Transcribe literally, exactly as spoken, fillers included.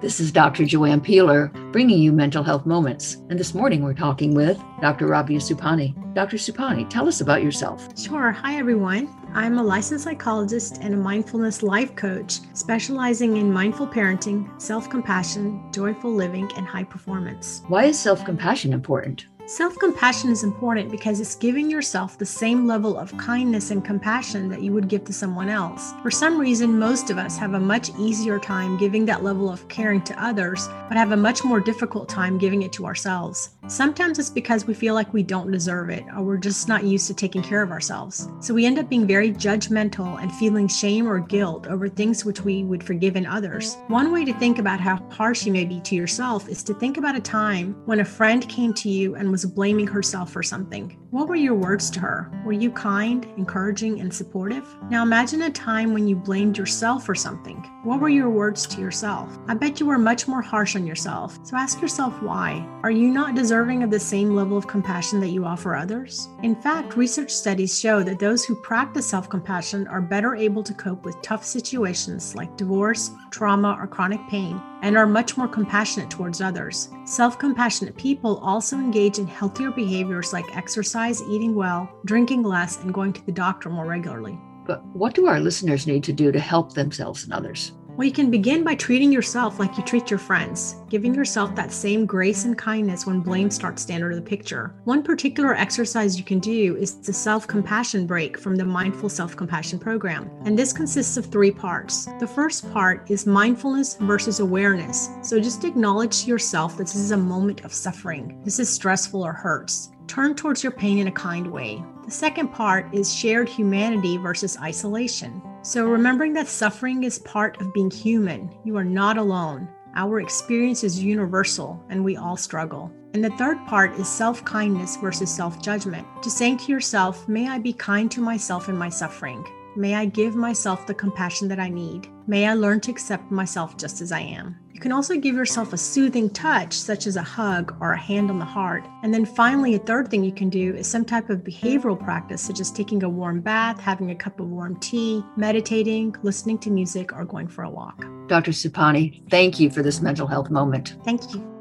This is Doctor Joanne Peeler, bringing you Mental Health Moments. And this morning we're talking with Doctor Rabia Subhani. Doctor Subhani, tell us about yourself. Sure. Hi, everyone. I'm a licensed psychologist and a mindfulness life coach, specializing in mindful parenting, self-compassion, joyful living, and high performance. Why is self-compassion important? Self-compassion is important because it's giving yourself the same level of kindness and compassion that you would give to someone else. For some reason, most of us have a much easier time giving that level of caring to others, but have a much more difficult time giving it to ourselves. Sometimes it's because we feel like we don't deserve it, or we're just not used to taking care of ourselves. So we end up being very judgmental and feeling shame or guilt over things which we would forgive in others. One way to think about how harsh you may be to yourself is to think about a time when a friend came to you and was blaming herself for something. What were your words to her? Were you kind, encouraging, and supportive? Now imagine a time when you blamed yourself for something. What were your words to yourself? I bet you were much more harsh on yourself. So ask yourself why. Are you not deserving of the same level of compassion that you offer others? In fact, research studies show that those who practice self-compassion are better able to cope with tough situations like divorce, trauma, or chronic pain, and are much more compassionate towards others. Self-compassionate people also engage in healthier behaviors like exercise, eating well, drinking less, and going to the doctor more regularly. But what do our listeners need to do to help themselves and others? Well, you can begin by treating yourself like you treat your friends, giving yourself that same grace and kindness when blame starts to enter the picture. One particular exercise you can do is the self-compassion break from the Mindful Self-Compassion Program. And this consists of three parts. The first part is mindfulness versus awareness. So just acknowledge to yourself that this is a moment of suffering. This is stressful or hurts. Turn towards your pain in a kind way. The second part is shared humanity versus isolation. So remembering that suffering is part of being human. You are not alone. Our experience is universal and we all struggle. And the third part is self-kindness versus self-judgment. Just saying to yourself, may I be kind to myself in my suffering? May I give myself the compassion that I need? May I learn to accept myself just as I am? You can also give yourself a soothing touch, such as a hug or a hand on the heart. And then finally, a third thing you can do is some type of behavioral practice, such as taking a warm bath, having a cup of warm tea, meditating, listening to music, or going for a walk. Doctor Subhani, thank you for this mental health moment. Thank you.